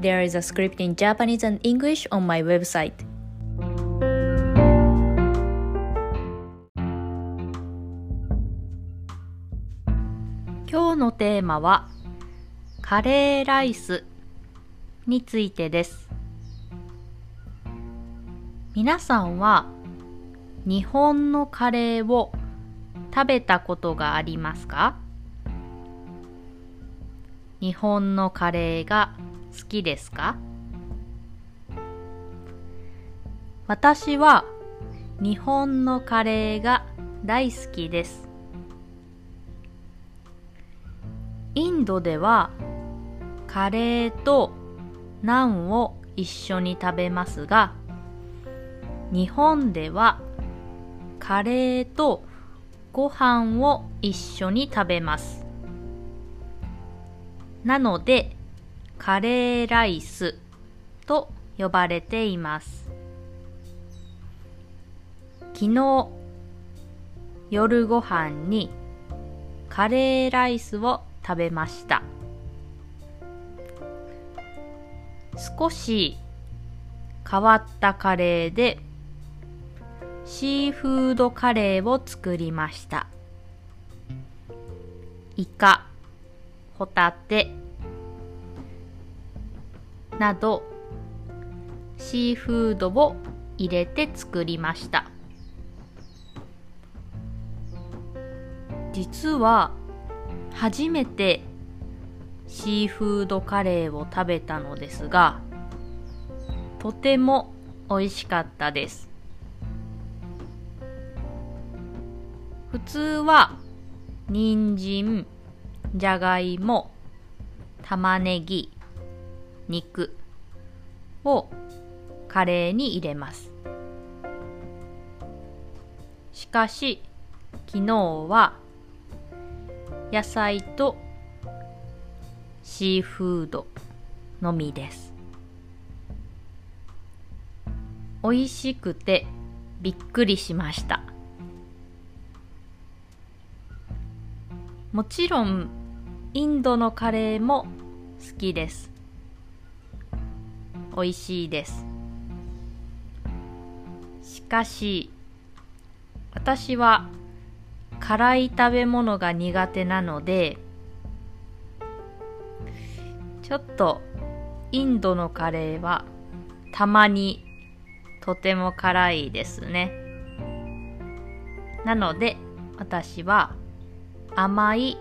There is a script in Japanese and English on my website. 今日のテーマはカレーライスについてです。皆さんは日本のカレーを食べたことがありますか？日本のカレーが好きですか？私は日本のカレーが大好きです。インドではカレーとナンを一緒に食べますが、日本ではカレーとご飯を一緒に食べます。なのでカレーライスと呼ばれています。昨日、夜ご飯にカレーライスを食べました。少し変わったカレーでシーフードカレーを作りました。イカ、ホタテ、などシーフードを入れて作りました。実は初めてシーフードカレーを食べたのですが、とても美味しかったです。普通は人参、じゃがいも、玉ねぎ、肉をカレーに入れます。しかし、昨日は野菜とシーフードのみです。美味しくてびっくりしました。もちろんインドのカレーも好きです。美味しいです。しかし、私は辛い食べ物が苦手なので、ちょっとインドのカレーはたまにとても辛いですね。なので、私は甘い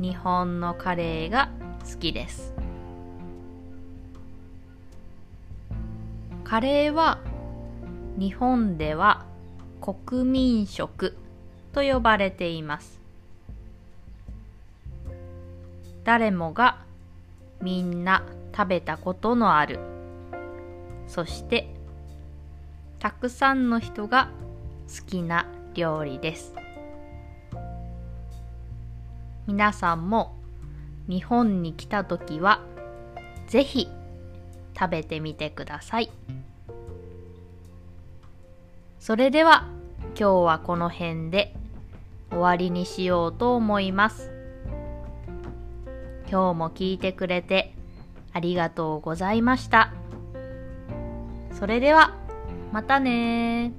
日本のカレーが好きです。カレーは日本では国民食と呼ばれています。誰もがみんな食べたことのある、そしてたくさんの人が好きな料理です。皆さんも日本に来たときはぜひ食べてみてください。それでは今日はこの辺で終わりにしようと思います。今日も聞いてくれてありがとうございました。それではまたね。